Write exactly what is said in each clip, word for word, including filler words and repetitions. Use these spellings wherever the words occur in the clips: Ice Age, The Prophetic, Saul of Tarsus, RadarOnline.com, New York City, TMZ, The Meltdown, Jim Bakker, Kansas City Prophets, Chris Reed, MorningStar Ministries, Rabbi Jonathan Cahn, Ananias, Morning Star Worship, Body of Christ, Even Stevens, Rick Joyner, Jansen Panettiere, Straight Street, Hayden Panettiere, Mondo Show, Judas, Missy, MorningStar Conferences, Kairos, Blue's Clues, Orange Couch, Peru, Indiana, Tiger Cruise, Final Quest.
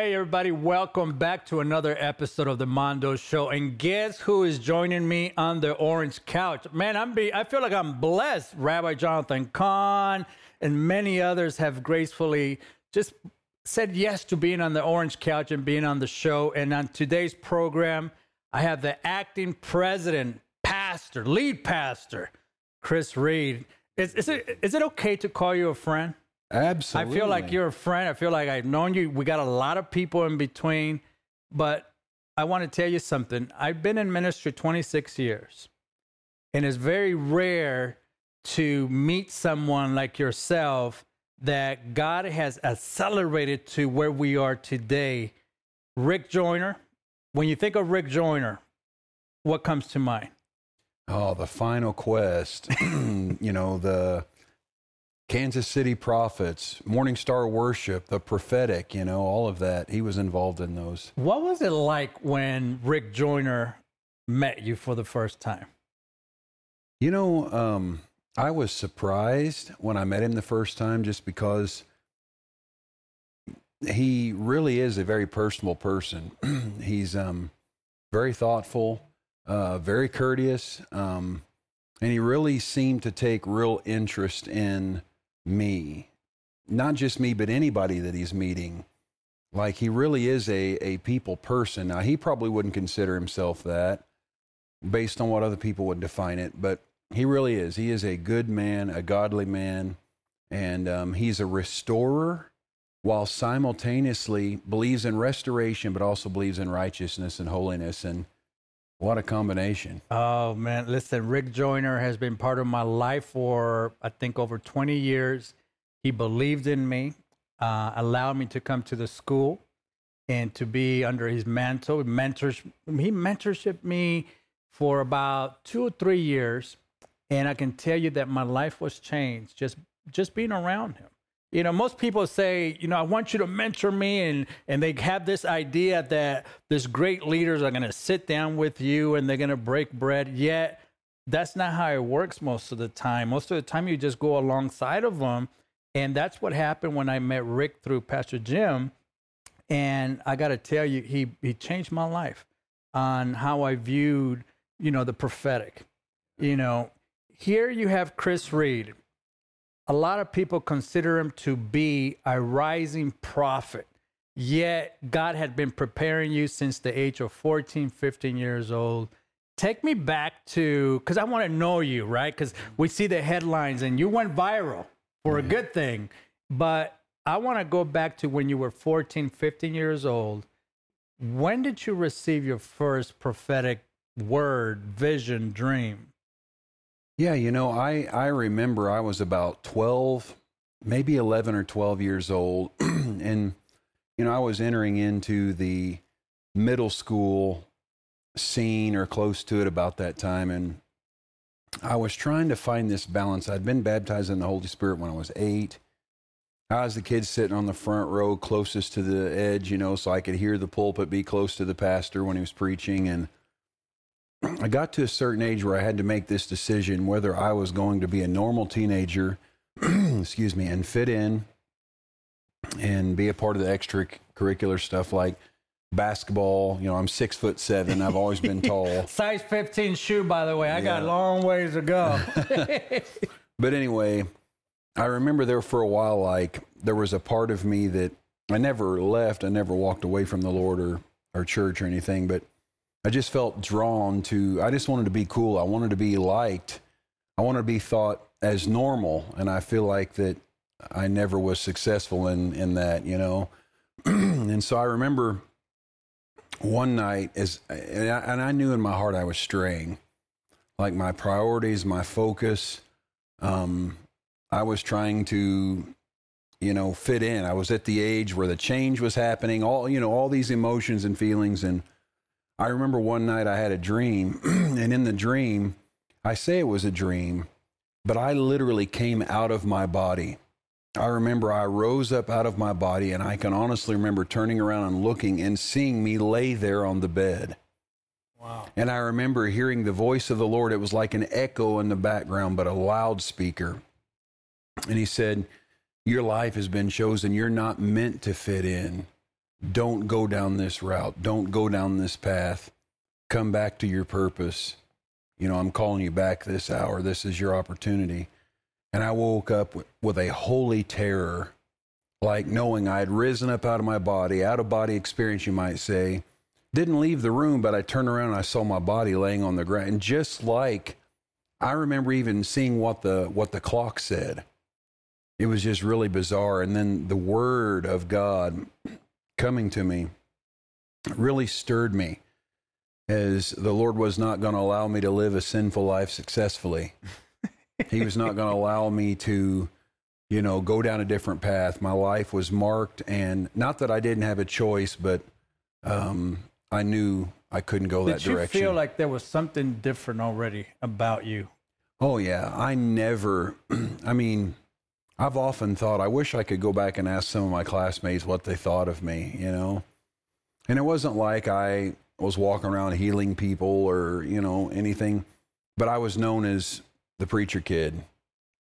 Hey, everybody, welcome back to another episode of the Mondo Show. And guess who is joining me on the Orange Couch? Man, I'm be, I feel like I'm blessed. Rabbi Jonathan Cahn and many others have gracefully just said yes to being on the Orange Couch and being on the show. And on today's program, I have the acting president, pastor, lead pastor, Chris Reed. Is, is it, is it okay to call you a friend? Absolutely. I feel like you're a friend. I feel like I've known you. We got a lot of people in between, but I want to tell you something. I've been in ministry twenty-six years, and it's very rare to meet someone like yourself that God has accelerated to where we are today. Rick Joyner, when you think of Rick Joyner, what comes to mind? Oh, the Final Quest, you know, the Kansas City Prophets, Morning Star Worship, The Prophetic, you know, all of that. He was involved in those. What was it like when Rick Joyner met you for the first time? You know, um, I was surprised when I met him the first time just because he really is a very personable person. He's um, very thoughtful, uh, very courteous, um, and he really seemed to take real interest in me, not just me, but anybody that he's meeting. Like, he really is a, a people person. Now, he probably wouldn't consider himself that based on what other people would define it, but he really is. He is a good man, a godly man, and um, he's a restorer while simultaneously believes in restoration, but also believes in righteousness and holiness. And what a combination. Oh, man. Listen, Rick Joyner has been part of my life for, I think, over twenty years. He believed in me, uh, allowed me to come to the school and to be under his mantle. He, mentors, he mentorship me for about two or three years, and I can tell you that my life was changed just, just being around him. You know, most people say, you know, I want you to mentor me, and, and they have this idea that these great leaders are going to sit down with you and they're going to break bread. Yet that's not how it works most of the time. Most of the time you just go alongside of them. And that's what happened when I met Rick through Pastor Jim. And I got to tell you, he, he changed my life on how I viewed, you know, the prophetic. You know, here you have Chris Reed. A lot of people consider him to be a rising prophet, yet God had been preparing you since the age of fourteen, fifteen years old. Take me back to, because I want to know you, right? Because we see the headlines and you went viral for a good thing. But I want to go back to when you were fourteen, fifteen years old. When did you receive your first prophetic word, vision, dream? Yeah, you know, I, I remember I was about twelve, maybe eleven or twelve years old. And, you know, I was entering into the middle school scene or close to it about that time. And I was trying to find this balance. I'd been baptized in the Holy Spirit when I was eight. I was the kid sitting on the front row closest to the edge, you know, so I could hear the pulpit, be close to the pastor when he was preaching. And I got to a certain age where I had to make this decision whether I was going to be a normal teenager, excuse me, and fit in and be a part of the extracurricular stuff like basketball. You know, I'm six foot seven. I've always been tall. Size fifteen shoe, by the way. I yeah. got a long ways to go. But anyway, I remember there for a while, like there was a part of me that I never left. I never walked away from the Lord or, or church or anything, but I just felt drawn to, I just wanted to be cool. I wanted to be liked. I wanted to be thought as normal. And I feel like that I never was successful in, in that, you know? And so I remember one night as, and I, and I knew in my heart, I was straying, like my priorities, my focus. Um, I was trying to, you know, fit in. I was at the age where the change was happening, all, you know, all these emotions and feelings. And I remember one night I had a dream, and in the dream, I say it was a dream, but I literally came out of my body. I remember I rose up out of my body, and I can honestly remember turning around and looking and seeing me lay there on the bed. Wow. And I remember hearing the voice of the Lord. It was like an echo in the background, but a loudspeaker. And he said, "Your life has been chosen. You're not meant to fit in. Don't go down this route. Don't go down this path. Come back to your purpose. You know, I'm calling you back this hour. This is your opportunity. And I woke up with, with a holy terror, like knowing I had risen up out of my body, out of body experience, you might say. Didn't leave the room, but I turned around and I saw my body laying on the ground. And just like, I remember even seeing what the what the clock said. It was just really bizarre. And then the word of God coming to me really stirred me, as the Lord was not going to allow me to live a sinful life successfully. He was not going to allow me to, you know, go down a different path. My life was marked, and not that I didn't have a choice, but um, I knew I couldn't go that direction. Did you feel like there was something different already about you? Oh, yeah. I never, I mean, I've often thought, I wish I could go back and ask some of my classmates what they thought of me, you know? And it wasn't like I was walking around healing people or, you know, anything, but I was known as the preacher kid,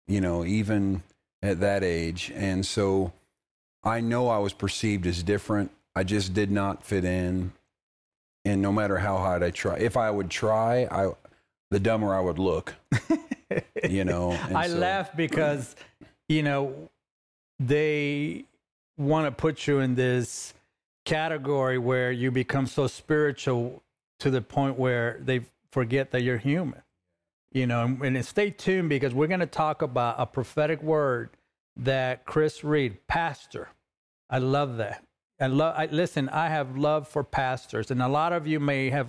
you know, even at that age. And so I know I was perceived as different. I just did not fit in. And no matter how hard I try, if I would try, I, the dumber I would look, you know. And I so, laugh because, you know, they want to put you in this category where you become so spiritual to the point where they forget that you're human, you know. And, and stay tuned, because we're going to talk about a prophetic word that Chris Reed, pastor. I love that. I love. I, listen, I have love for pastors, and a lot of you may have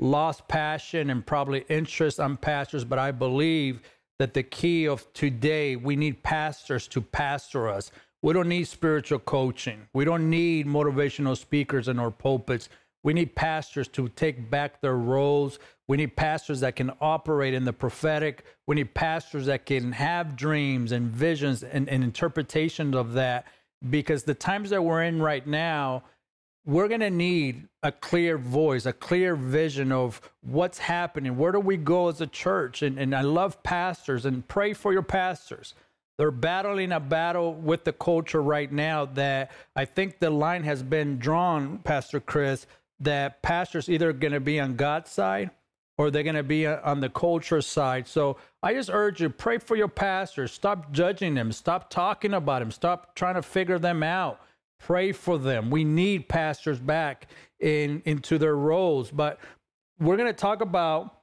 lost passion and probably interest on pastors. But I believe that the key of today, we need pastors to pastor us. We don't need spiritual coaching. We don't need motivational speakers in our pulpits. We need pastors to take back their roles. We need pastors that can operate in the prophetic. We need pastors that can have dreams and visions and, and interpretations of that. Because the times that we're in right now, we're going to need a clear voice, a clear vision of what's happening. Where do we go as a church? And, and I love pastors, and pray for your pastors. They're battling a battle with the culture right now that I think the line has been drawn, Pastor Chris, that pastors either going to be on God's side or they're going to be on the culture side. So I just urge you, pray for your pastors. Stop judging them. Stop talking about them. Stop trying to figure them out. Pray for them. We need pastors back in into their roles. But we're going to talk about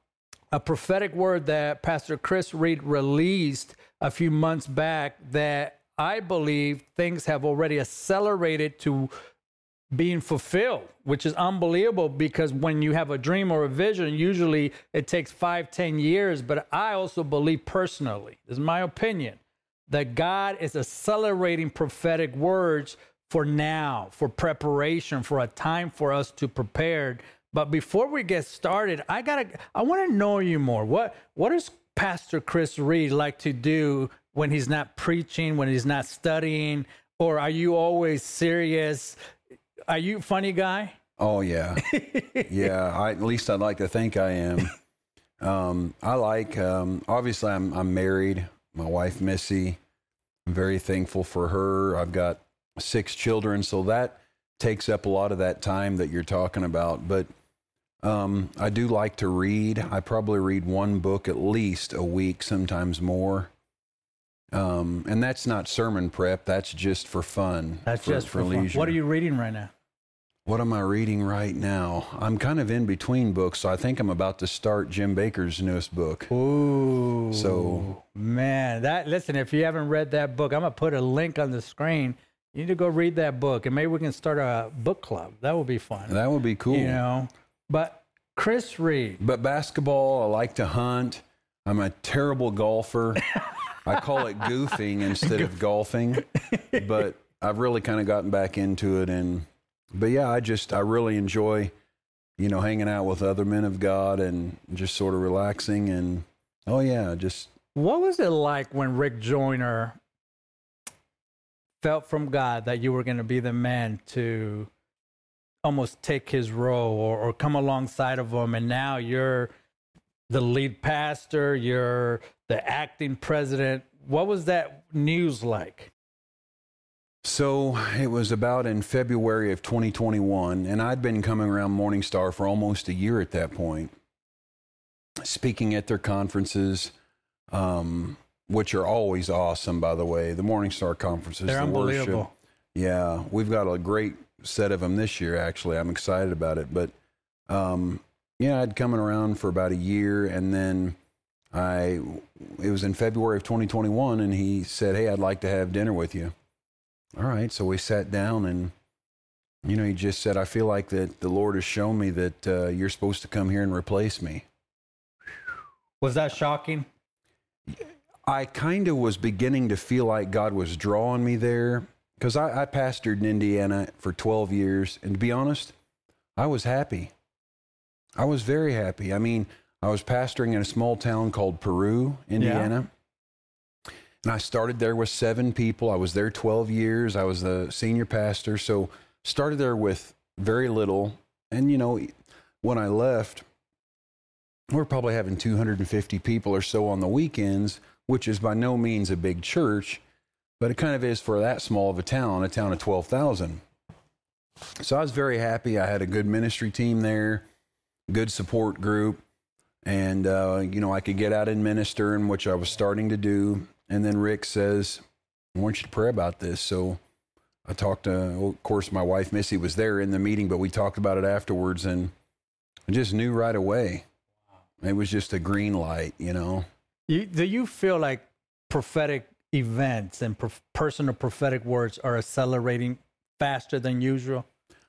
a prophetic word that Pastor Chris Reed released a few months back that I believe things have already accelerated to being fulfilled, which is unbelievable, because when you have a dream or a vision, usually it takes five, ten years. But I also believe personally, this is my opinion, that God is accelerating prophetic words for now, for preparation, for a time for us to prepare. But before we get started, I gotta, I want to know you more. What, what does Pastor Chris Reed like to do when he's not preaching, when he's not studying? Or are you always serious? Are you a funny guy? Oh yeah, yeah. I, at least I'd like to think I am. Um, I like. Um, obviously, I'm I'm married. My wife Missy. I'm very thankful for her. I've got six children, so that takes up a lot of that time that you're talking about, but. Um, I do like to read. I probably read one book at least a week, sometimes more. Um, and that's not sermon prep. That's just for fun. That's for, just for, for leisure. Fun. What are you reading right now? What am I reading right now? I'm kind of in between books, so I think I'm about to start Jim Bakker's newest book. Ooh. So, man, that listen, if you haven't read that book, I'm going to put a link on the screen. You need to go read that book, and maybe we can start a book club. That would be fun. That would be cool. You know? But Chris Reed. But basketball, I like to hunt. I'm a terrible golfer. I call it goofing instead of golfing. But I've really kind of gotten back into it. And But, yeah, I just I really enjoy, you know, hanging out with other men of God and just sort of relaxing. And, oh, yeah, just. What was it like when Rick Joyner felt from God that you were going to be the man to almost take his role or, or come alongside of him? And now you're the lead pastor, you're the acting president. What was that news like? So it was about in February of twenty twenty-one, and I'd been coming around Morningstar for almost a year at that point, speaking at their conferences, um, which are always awesome, by the way. The Morningstar Conferences, they're the unbelievable. Worship. Yeah, we've got a great set of them this year, actually. I'm excited about it. But, um, yeah, I'd come around for about a year, and then I it was in February of twenty twenty-one, and he said, hey, I'd like to have dinner with you. All right, so we sat down, and, you know, he just said, I feel like that the Lord has shown me that uh, you're supposed to come here and replace me. Was that shocking? I kind of was beginning to feel like God was drawing me there, because I, I pastored in Indiana for twelve years, and to be honest, I was happy. I was very happy. I mean, I was pastoring in a small town called Peru, Indiana, yeah. and I started there with seven people. I was there twelve years. I was the senior pastor, so started there with very little, and, you know, when I left, we were probably having two hundred fifty people or so on the weekends, which is by no means a big church, but it kind of is for that small of a town, a town of twelve thousand. So I was very happy. I had a good ministry team there, good support group, and, uh, you know, I could get out and minister, and which I was starting to do. And then Rick says, I want you to pray about this. So I talked to, of course, my wife, Missy, was there in the meeting, but we talked about it afterwards, and I just knew right away. It was just a green light, you know. You, do you feel like prophetic events and prof- personal prophetic words are accelerating faster than usual?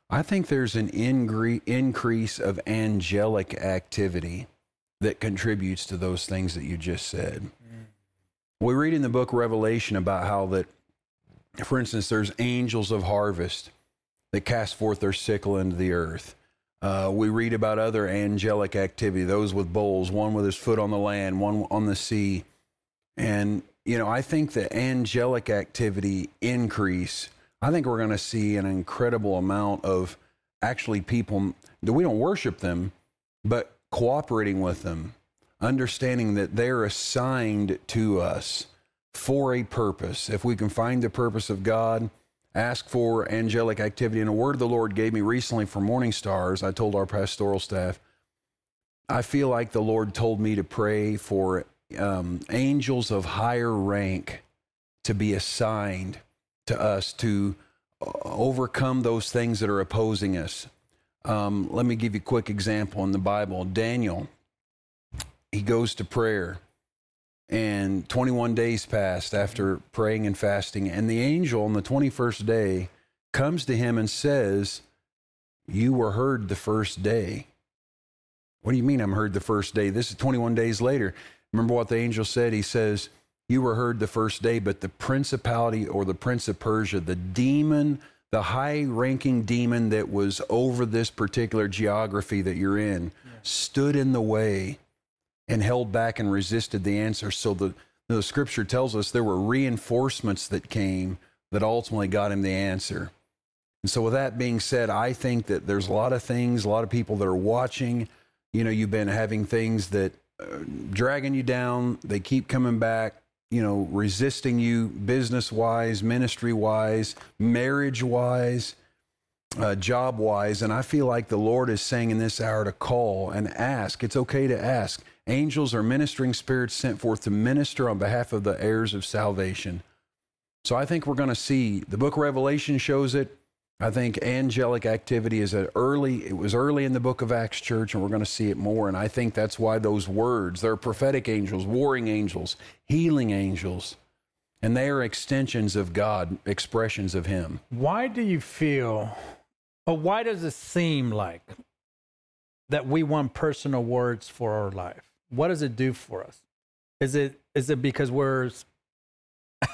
I think there's an ingre- increase of angelic activity that contributes to those things that you just said. Mm. We read in the book Revelation about how that, for instance, there's angels of harvest that cast forth their sickle into the earth. Uh, we read about other angelic activity, those with bowls, one with his foot on the land, one on the sea. And, you know, I think the angelic activity increase, I think we're going to see an incredible amount of actually people that we don't worship them, but cooperating with them, understanding that they're assigned to us for a purpose. If we can find the purpose of God, ask for angelic activity. And a word the Lord gave me recently for Morning Stars, I told our pastoral staff, I feel like the Lord told me to pray for um, angels of higher rank to be assigned to us to overcome those things that are opposing us. Um, let me give you a quick example in the Bible. Daniel, he goes to prayer, and twenty-one days passed after praying and fasting. And the angel on the twenty-first day comes to him and says, you were heard the first day. What do you mean I'm heard the first day? This is twenty-one days later. Remember what the angel said? He says, you were heard the first day, but the principality or the prince of Persia, the demon, the high-ranking demon that was over this particular geography that you're in, yeah. stood in the way and held back and resisted the answer. So the, the scripture tells us there were reinforcements that came that ultimately got him the answer. And so with that being said, I think that there's a lot of things, a lot of people that are watching. You know, you've been having things that are dragging you down. They keep coming back, you know, resisting you business-wise, ministry-wise, marriage-wise, uh, job-wise. And I feel like the Lord is saying in this hour to call and ask. It's okay to ask. Angels are ministering spirits sent forth to minister on behalf of the heirs of salvation. So I think we're going to see, the book of Revelation shows it. I think angelic activity is an early, it was early in the book of Acts church, and we're going to see it more. And I think that's why those words, they're prophetic angels, warring angels, healing angels, and they are extensions of God, expressions of him. Why do you feel, or why does it seem like that we want personal words for our life? What does it do for us? Is it is it because we're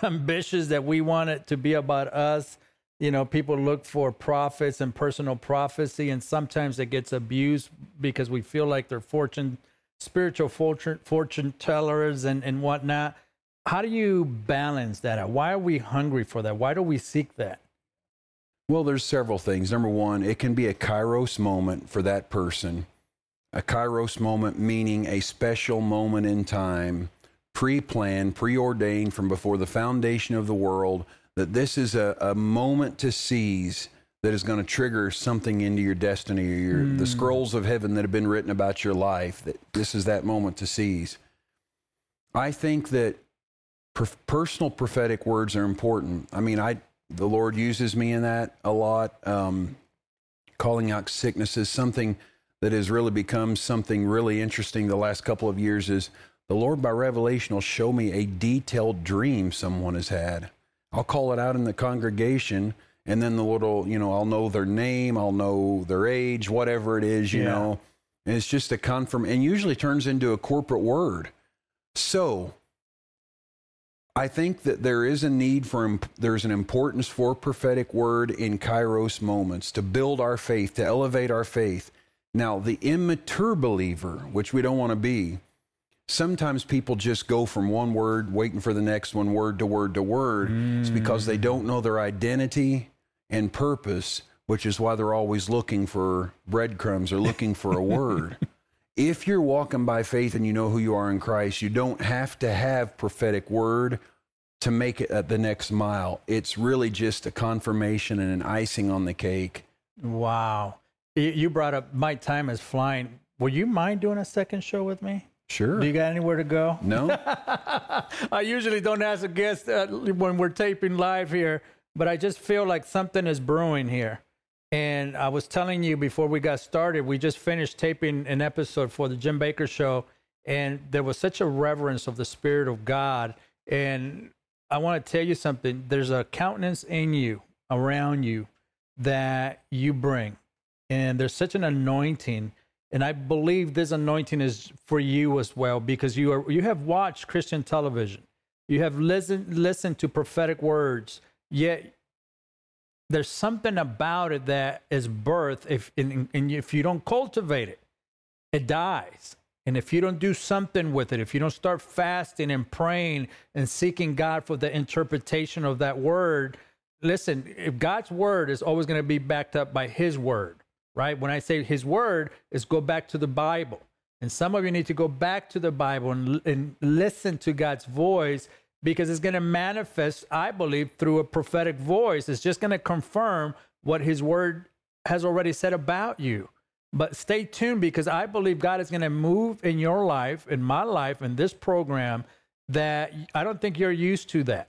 ambitious that we want it to be about us? You know, people look for prophets and personal prophecy, and sometimes it gets abused because we feel like they're fortune, spiritual fortune, fortune tellers and, and whatnot. How do you balance that out? Why are we hungry for that? Why do we seek that? Well, there's several things. Number one, it can be a kairos moment for that person. A kairos moment, meaning a special moment in time, pre-planned, preordained from before the foundation of the world. that this is a, a moment to seize that is going to trigger something into your destiny, or your, mm. the scrolls of heaven that have been written about your life, that this is that moment to seize. I think that per- personal prophetic words are important. I mean, I the Lord uses me in that a lot, um, calling out sicknesses. Something that has really become something really interesting the last couple of years is the Lord by revelation will show me a detailed dream someone has had. I'll call it out in the congregation, and then the Lord will, you know, I'll know their name, I'll know their age, whatever it is, you yeah. know. And it's just a confirm, and usually turns into a corporate word. So I think that there is a need for, there's an importance for prophetic word in Kairos moments to build our faith, to elevate our faith. Now, the immature believer, which we don't want to be, sometimes people just go from one word, waiting for the next one, word to word to word. Mm. It's because they don't know their identity and purpose, which is why they're always looking for breadcrumbs or looking for a word. If you're walking by faith and you know who you are in Christ, you don't have to have prophetic word to make it at the next mile. It's really just a confirmation and an icing on the cake. Wow. You brought up my time is flying. Will you mind doing a second show with me? Sure. Do you got anywhere to go? No. I usually don't ask a guest uh, when we're taping live here, but I just feel like something is brewing here. And I was telling you before we got started, we just finished taping an episode for the Jim Bakker Show, and there was such a reverence of the Spirit of God. And I want to tell you something. There's a countenance in you, around you, that you bring. And there's such an anointing. And I believe this anointing is for you as well, because you are you have watched Christian television. You have listened listened to prophetic words, yet there's something about it that is birth. If and, and if you don't cultivate it, it dies. And if you don't do something with it, if you don't start fasting and praying and seeking God for the interpretation of that word, listen, if God's word is always going to be backed up by his word. Right? When I say his word, is go back to the Bible. And some of you need to go back to the Bible and, and listen to God's voice, because it's going to manifest, I believe, through a prophetic voice. It's just going to confirm what his word has already said about you. But stay tuned, because I believe God is going to move in your life, in my life, in this program, that I don't think you're used to that.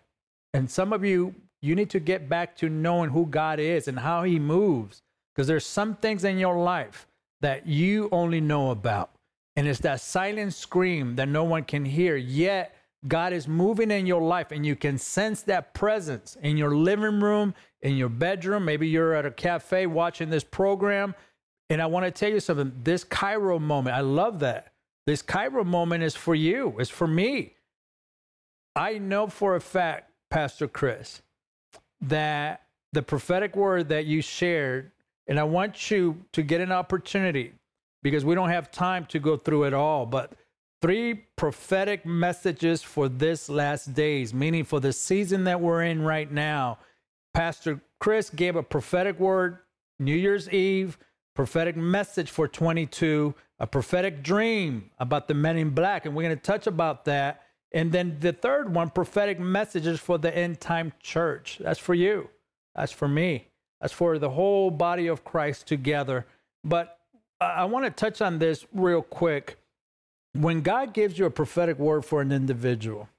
And some of you, you need to get back to knowing who God is and how he moves. Because there's some things in your life that you only know about. And it's that silent scream that no one can hear. Yet God is moving in your life, and you can sense that presence in your living room, in your bedroom. Maybe you're at a cafe watching this program. And I want to tell you something. This Kairos moment, I love that. This Kairos moment is for you. It's for me. I know for a fact, Pastor Chris, that the prophetic word that you shared, and I want you to get an opportunity, because we don't have time to go through it all, but three prophetic messages for this last days, meaning for the season that we're in right now. Pastor Chris gave a prophetic word, New Year's Eve, prophetic message for twenty-two, a prophetic dream about the men in black, and we're going to touch about that. And then the third one, prophetic messages for the end time church. That's for you. That's for me. As for the whole body of Christ together. But I want to touch on this real quick. When God gives you a prophetic word for an individual,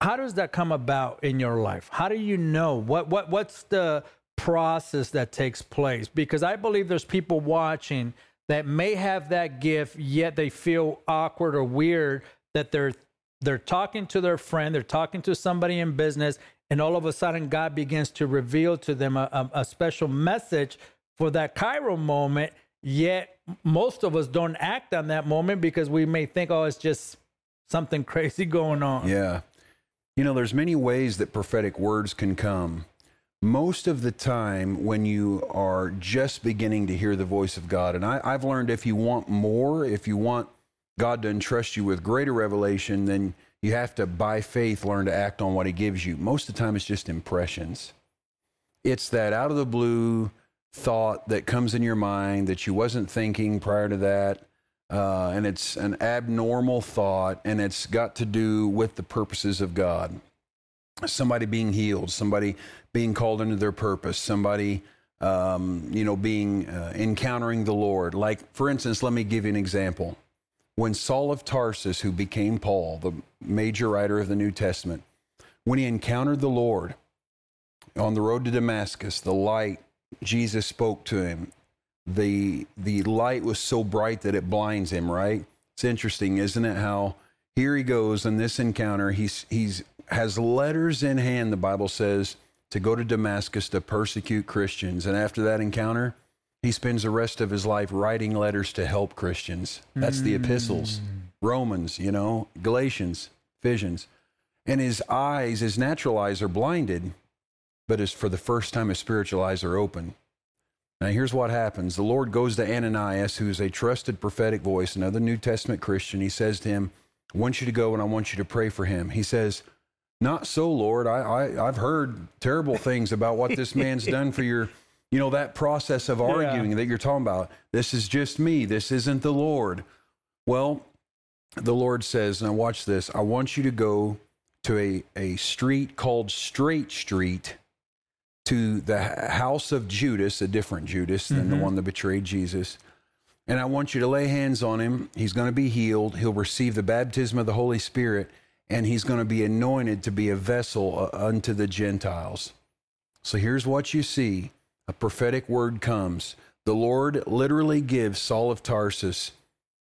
how does that come about in your life? How do you know? What what what's the process that takes place? Because I believe there's people watching that may have that gift, yet they feel awkward or weird that they're they're talking to their friend, they're talking to somebody in business, and all of a sudden, God begins to reveal to them a, a, a special message for that Kairos moment. Yet most of us don't act on that moment, because we may think, oh, it's just something crazy going on. Yeah. You know, there's many ways that prophetic words can come. Most of the time when you are just beginning to hear the voice of God, and I, I've learned if you want more, if you want God to entrust you with greater revelation, then you have to, by faith, learn to act on what he gives you. Most of the time, it's just impressions. It's that out-of-the-blue thought that comes in your mind that you wasn't thinking prior to that, uh, and it's an abnormal thought, and it's got to do with the purposes of God. somebody being healed, somebody being called into their purpose, somebody, um, you know, being uh, encountering the Lord. Like, for instance, let me give you an example. When Saul of Tarsus, who became Paul, the major writer of the New Testament, when he encountered the Lord on the road to Damascus, the light, Jesus spoke to him. The, the light was so bright that it blinds him, right? It's interesting, isn't it? How here he goes in this encounter. He's, he's has letters in hand, the Bible says, to go to Damascus to persecute Christians. And after that encounter, he spends the rest of his life writing letters to help Christians. That's mm. the epistles, Romans, you know, Galatians, Ephesians. And his eyes, his natural eyes are blinded, but it's for the first time his spiritual eyes are open. Now, here's what happens. The Lord goes to Ananias, who is a trusted prophetic voice, another New Testament Christian. He says to him, I want you to go and I want you to pray for him. He says, not so, Lord. I, I, I've heard terrible things about what this man's done for your, you know, that process of arguing yeah. that you're talking about. This is just me. This isn't the Lord. Well, the Lord says, now watch this. I want you to go to a, a street called Straight Street, to the house of Judas, a different Judas than mm-hmm. the one that betrayed Jesus. And I want you to lay hands on him. He's going to be healed. He'll receive the baptism of the Holy Spirit, and he's going to be anointed to be a vessel unto the Gentiles. So here's what you see. A prophetic word comes. The Lord literally gives Saul of Tarsus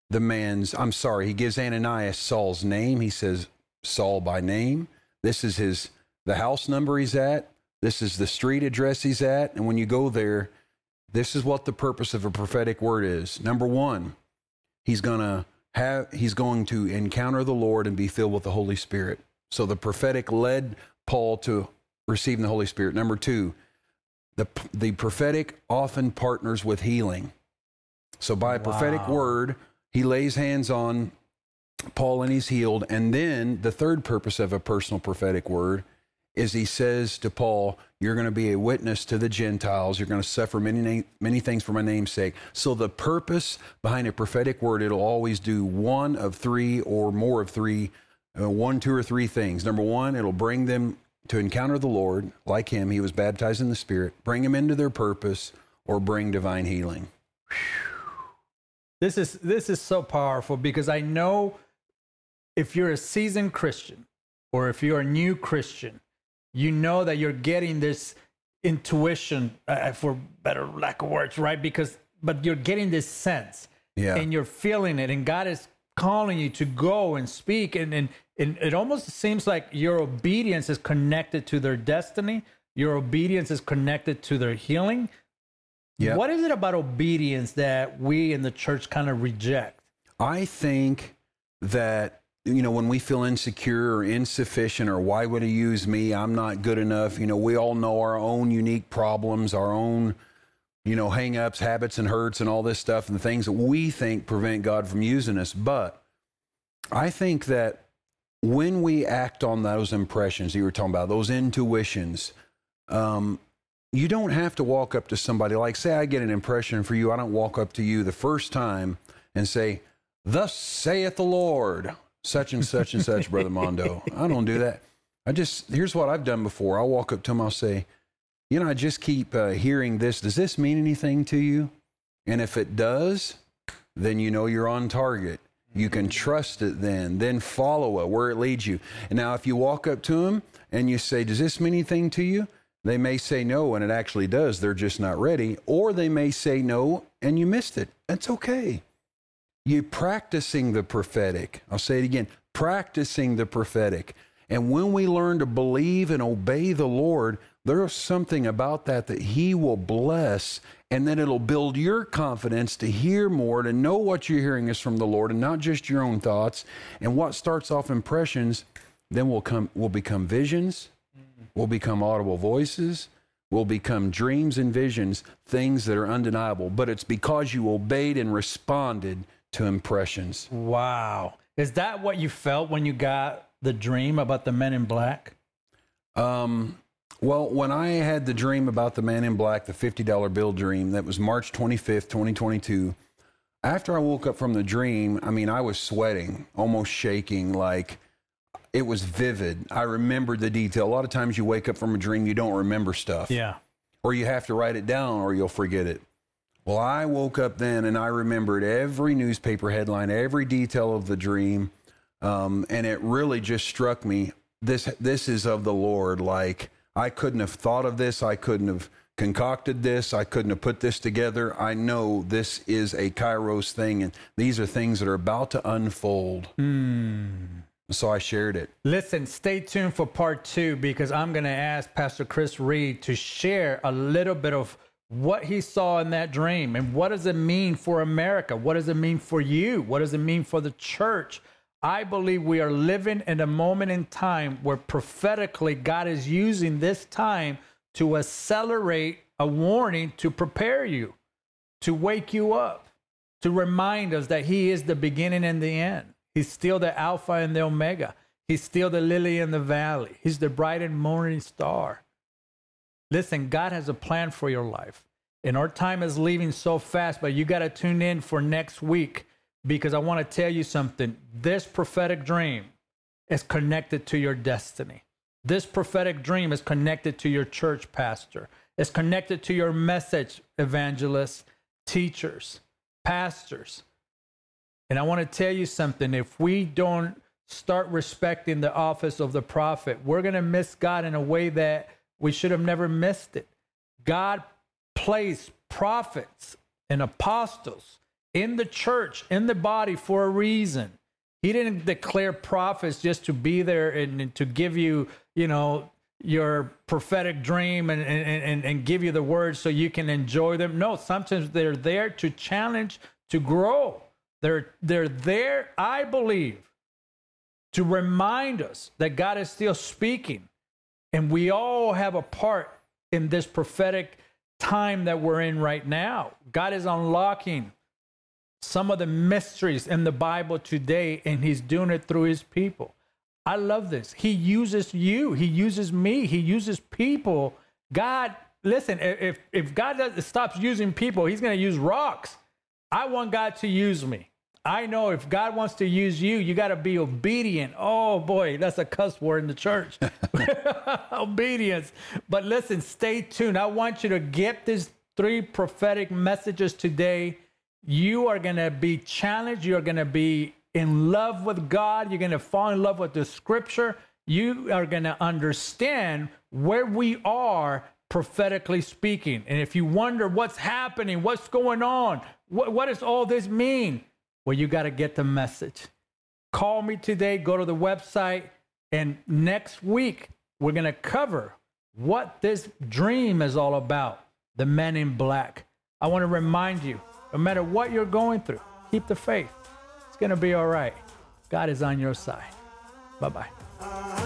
the man's, I'm sorry, he gives Ananias Saul's name. He says Saul by name. This is his, the house number he's at. This is the street address he's at. And when you go there, this is what the purpose of a prophetic word is. Number one, he's going to have, he's going to encounter the Lord and be filled with the Holy Spirit. So the prophetic led Paul to receiving the Holy Spirit. Number two, the, the prophetic often partners with healing. So by a wow. prophetic word, he lays hands on Paul and he's healed. And then the third purpose of a personal prophetic word is he says to Paul, you're going to be a witness to the Gentiles. You're going to suffer many many things for my name's sake. So the purpose behind a prophetic word, it'll always do one of three or more of three, uh, one, two, or three things. Number one, it'll bring them to encounter the Lord, like him. He was baptized in the Spirit. Bring him into their purpose, or bring divine healing. This is, this is so powerful, because I know if you're a seasoned Christian or if you're a new Christian, you know that you're getting this intuition, uh, for better lack of words, right? Because, but you're getting this sense yeah. and you're feeling it, and God is calling you to go and speak. And, and, and it almost seems like your obedience is connected to their destiny. Your obedience is connected to their healing. Yeah. What is it about obedience that we in the church kind of reject? I think that, you know, when we feel insecure or insufficient, or why would he use me? I'm not good enough. You know, we all know our own unique problems, our own, you know, hang-ups, habits and hurts and all this stuff, and the things that we think prevent God from using us. But I think that when we act on those impressions you were talking about, those intuitions, um, you don't have to walk up to somebody. Like, say I get an impression for you. I don't walk up to you the first time and say, thus saith the Lord, such and such and such, Brother Mondo. I don't do that. I just, here's what I've done before. I'll walk up to him. I'll say, you know, I just keep uh, hearing this. Does this mean anything to you? And if it does, then you know you're on target. You can trust it then. Then follow it where it leads you. And now if you walk up to him and you say, does this mean anything to you? They may say no, and it actually does. They're just not ready. Or they may say no, and you missed it. That's okay. You're practicing the prophetic. I'll say it again, practicing the prophetic. And when we learn to believe and obey the Lord, there's something about that that he will bless, and then it'll build your confidence to hear more, to know what you're hearing is from the Lord and not just your own thoughts. And what starts off impressions then will come will become visions, will become audible voices, will become dreams and visions, things that are undeniable. But it's because you obeyed and responded to impressions. Wow. Is that what you felt when you got the dream about the men in black? Um, well, when I had the dream about the man in black, the fifty dollar bill dream, that was March twenty-fifth, twenty twenty-two. After I woke up from the dream, I mean, I was sweating, almost shaking, like It was vivid. I remembered the detail. A lot of times you wake up from a dream, you don't remember stuff. Yeah. Or you have to write it down or you'll forget it. Well, I woke up then and I remembered every newspaper headline, every detail of the dream. Um, and it really just struck me. This, this is of the Lord. Like, I couldn't have thought of this. I couldn't have concocted this. I couldn't have put this together. I know this is a Kairos thing. And these are things that are about to unfold. Mm. So I shared it. Listen, stay tuned for part two, because I'm going to ask Pastor Chris Reed to share a little bit of what he saw in that dream. And what does it mean for America? What does it mean for you? What does it mean for the church? I believe we are living in a moment in time where prophetically God is using this time to accelerate a warning, to prepare you, to wake you up, to remind us that he is the beginning and the end. He's still the Alpha and the Omega. He's still the lily in the valley. He's the bright and morning star. Listen, God has a plan for your life. And our time is leaving so fast, but you got to tune in for next week, because I want to tell you something. This prophetic dream is connected to your destiny. This prophetic dream is connected to your church pastor. It's connected to your message evangelists, teachers, pastors. And I want to tell you something. If we don't start respecting the office of the prophet, we're going to miss God in a way that we should have never missed it. God placed prophets and apostles in the church, in the body, for a reason. He didn't declare prophets just to be there and, and to give you, you know, your prophetic dream and, and, and, and give you the words so you can enjoy them. No, sometimes they're there to challenge, to grow. They're, they're there, I believe, to remind us that God is still speaking. And we all have a part in this prophetic time that we're in right now. God is unlocking some of the mysteries in the Bible today, and he's doing it through his people. I love this. He uses you. He uses me. He uses people. God, listen, if, if God does, stops using people, he's going to use rocks. I want God to use me. I know if God wants to use you, you got to be obedient. Oh, boy, that's a cuss word in the church. Obedience. But listen, stay tuned. I want you to get these three prophetic messages today. You are going to be challenged. You're going to be in love with God. You're going to fall in love with the scripture. You are going to understand where we are prophetically speaking. And if you wonder what's happening, what's going on, what, what does all this mean? Well, you got to get the message. Call me today, go to the website, and next week we're going to cover what this dream is all about, the men in black. I want to remind you, no matter what you're going through, keep the faith. It's going to be all right. God is on your side. Bye-bye.